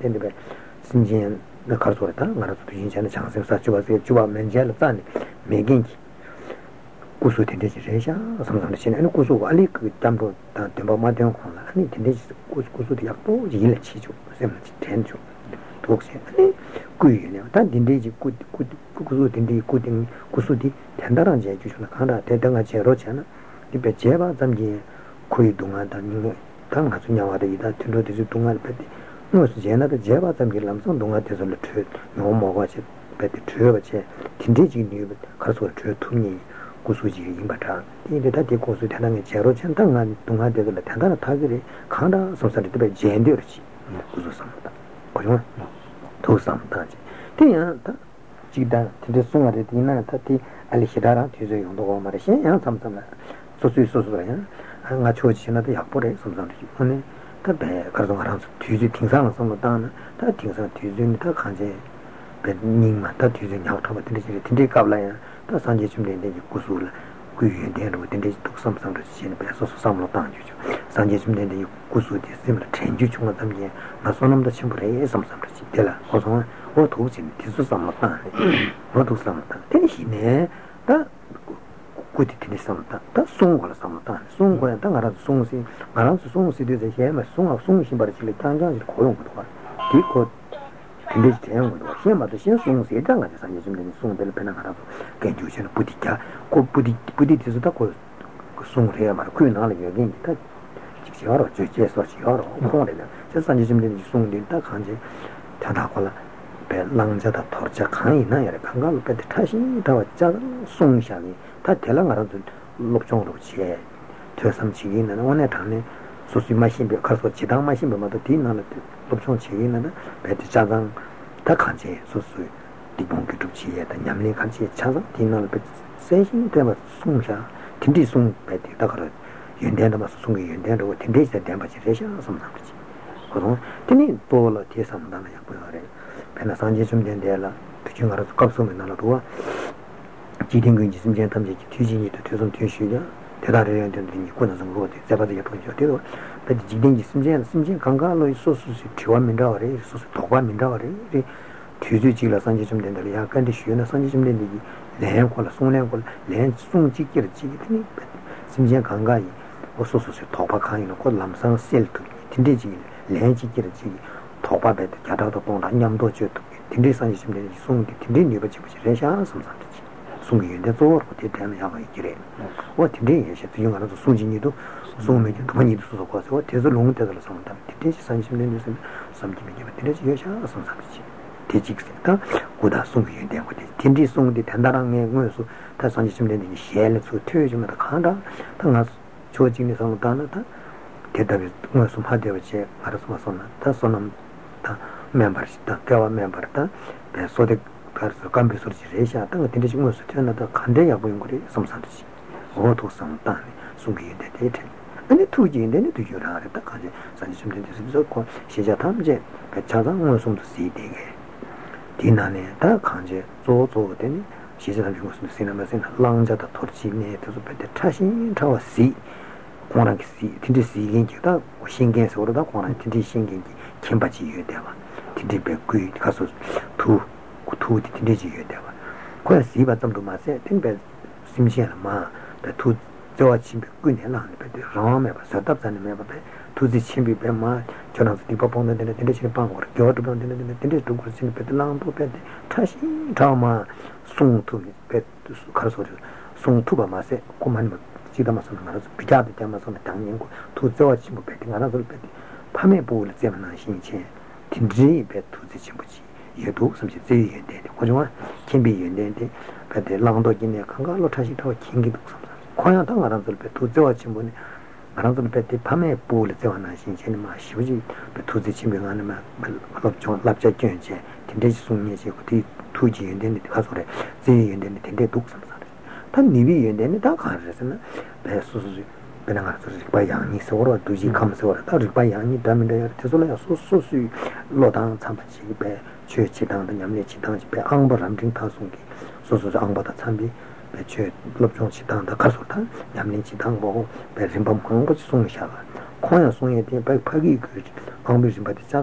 Tendibet Sinjin the Karsurata, Marasuin and Chance of such was Juba Manjal Fan, Meginki Kusu Tendisha, Samson and Kusu Alik with Tambo Tambo Madion, and it is Kusu Diapo, Yilachichu, Tenchu, Toxi, Kuyu, that indeed could Kusu Kutin Kusuti, Tendaranja, Jushana, Tendanga Rochana, the Pecheva, Zamji, Kuidunga, Tangasunya, the Tundo Tunga Petty. No, another Java and Gilamson don't have the truth, no more was it, but the truth knew but Castle True to me, Kusuji in Batan. In the Tati Kosu Tanang Chero Chantangan, Tunga de la Tangana Tagri, Kanda, Society by Jandurchi, Kusamata, Koyama, Tosam Taji. Tianta, Chida, Tidesuma, Tina, Tati, Alishidara, Tizu, and the Gomarishin, and Samsama, Sosu Sosuan, and Nachochina, the Yapore, Samsam. Carzonarans, Tuesday, things on the down, that things are Tuesday in the Kanji, but Nima, that Tuesday in automatically take up lion, that Sanjay Jimden Kusula, who you then within this took some to see in place of some of the time. Sanjay Jimden Kusu is similar change you want them here, Masonum the Chimpre is some Sambra, or to him, this was some time, or to some time. Then he there, that. Kutti Samta, that song was sometime. Song went down around songs, around songs, it is a hem, a song of songs, but she can't get home with one. He could convince him with him at the same songs, he done as I used in song del Penara, Genjushan Putica, could put it as a duck song here, my queen, all again. Chiaro, Jess or Chiaro, just as you did song in Takanji, Tanakola. Langata torture kind, Naya Kangal, but Tashi, Tower Song Shani, Tatelanga Lokchong Che, Tersam Chigin, and one at Honey, Susi Machine, because what Chidam Machine, but the Tin and Lokchong Chigin, and Pet Chazan, Takanche, Susu, Dibonki to Chia, and Yamli Kanchi Chazan, Tin and Pet Saying, Tema Sungsha, Tindi Sung, Petty Dakar, you intend about Sungi, you intend over 10 days at Dambachiration or something. Tinny Paul or Tesam Dana Yapore. And Sanjay Jumdella, pitching out of Copsum and Nalatua, cheating in Jim Jantam, teaching it to Tuson Tishuda, Tedari and Nikunazan Road, Zabadi Ponjotero, but Jidin Simjan, Simjan Kangalo is so Tuamindari, so Tawamindari, Tuzuchila Sanjay Jumdella, Kandishuna Sanjay Jumdendi, the Hankola Sunangle, Land Sun Chikir Chikini, but Simjan Kangai, also Topakan, Kodlam San Sel to Tindiji, Land Chikir Chiki. Topa bed, Yada Ponda, Yamdo, Tindisan is soon continued by Chipisha, some such. Soon you the door, what did them have a grain? What today is the young and soon you do, so many to money to the cost. What is a long tether sometime? Tindisan is something given Tindisha, some such. Tijix, good as soon you then with Tindisung, the Tandarang, so that's on the shell, so tourism at the Kanda, Tangas, Churching is on Ganata, Tedavus Hadevich, Arasmasona, Tasonam. Members, the government member, the Sodic Campus Association, the Tindish was to another Kandaya Wingri, some such, or to some time, Sungi dated. And the two Jin, then to your heart at the country, Sanjim is so called Shijatam Jet, a Chazan was on to see the Dinane, the Kanji, Zozo, then Shijatam was to cinemas in Langs at the Torchine to the Tashin Tower Sea. Quantum sea, Tindisi Ginki, Shingans or the Quantum Tindishingi. Kimbachi Yudeva, Tidibek Casus, two Tindiji Yudeva. Quite see what some to myself, think that Simshan Ma, the two Zoachim Gunelan, but the Ram ever set up and remember to the Chimbi Bema, Jonas Dipopon and the Tindish Pang or Jordan and the Tindish to Christian Petlam to Pet, Tashi, Tama, soon to Pet Casus, soon to Bamase, Command Sidamason, Pita, the Damason, Tango, two Zoachim Petting another Petty. Pamebo Zemana Shinchen, Tindri bet to the Chimbuchi, you do some Zay dead, what you want, can be united, but the Lando Ginia Kangalo Tashito King Gibson. Quantum around the bet to Zoachimon, around the bet, Pamebo Zemana Shinchen, Mashuji, but to the Chimbuanima, Lapja Junche, Tindage Sunis, you could eat two G and then the Castle, Zay and then the Tinde took some. Tandivi and then the dark hundreds, and the Susie. Bayani Sora, Duzi comes over, Bayani, Damida, Tisola, Susu, Lodan, Tampachi, Bear, Churchitan, the Yamnichitan, Bear, Amber, Lamdin Tasungi, Susu, Amber, the Tambi, the Church, Lobjon Chitan, the Casutan, Yamnichitan, Bear, Zimbabwe, Sung Shava, Coin Sung, by Paggy Good, Ambition by the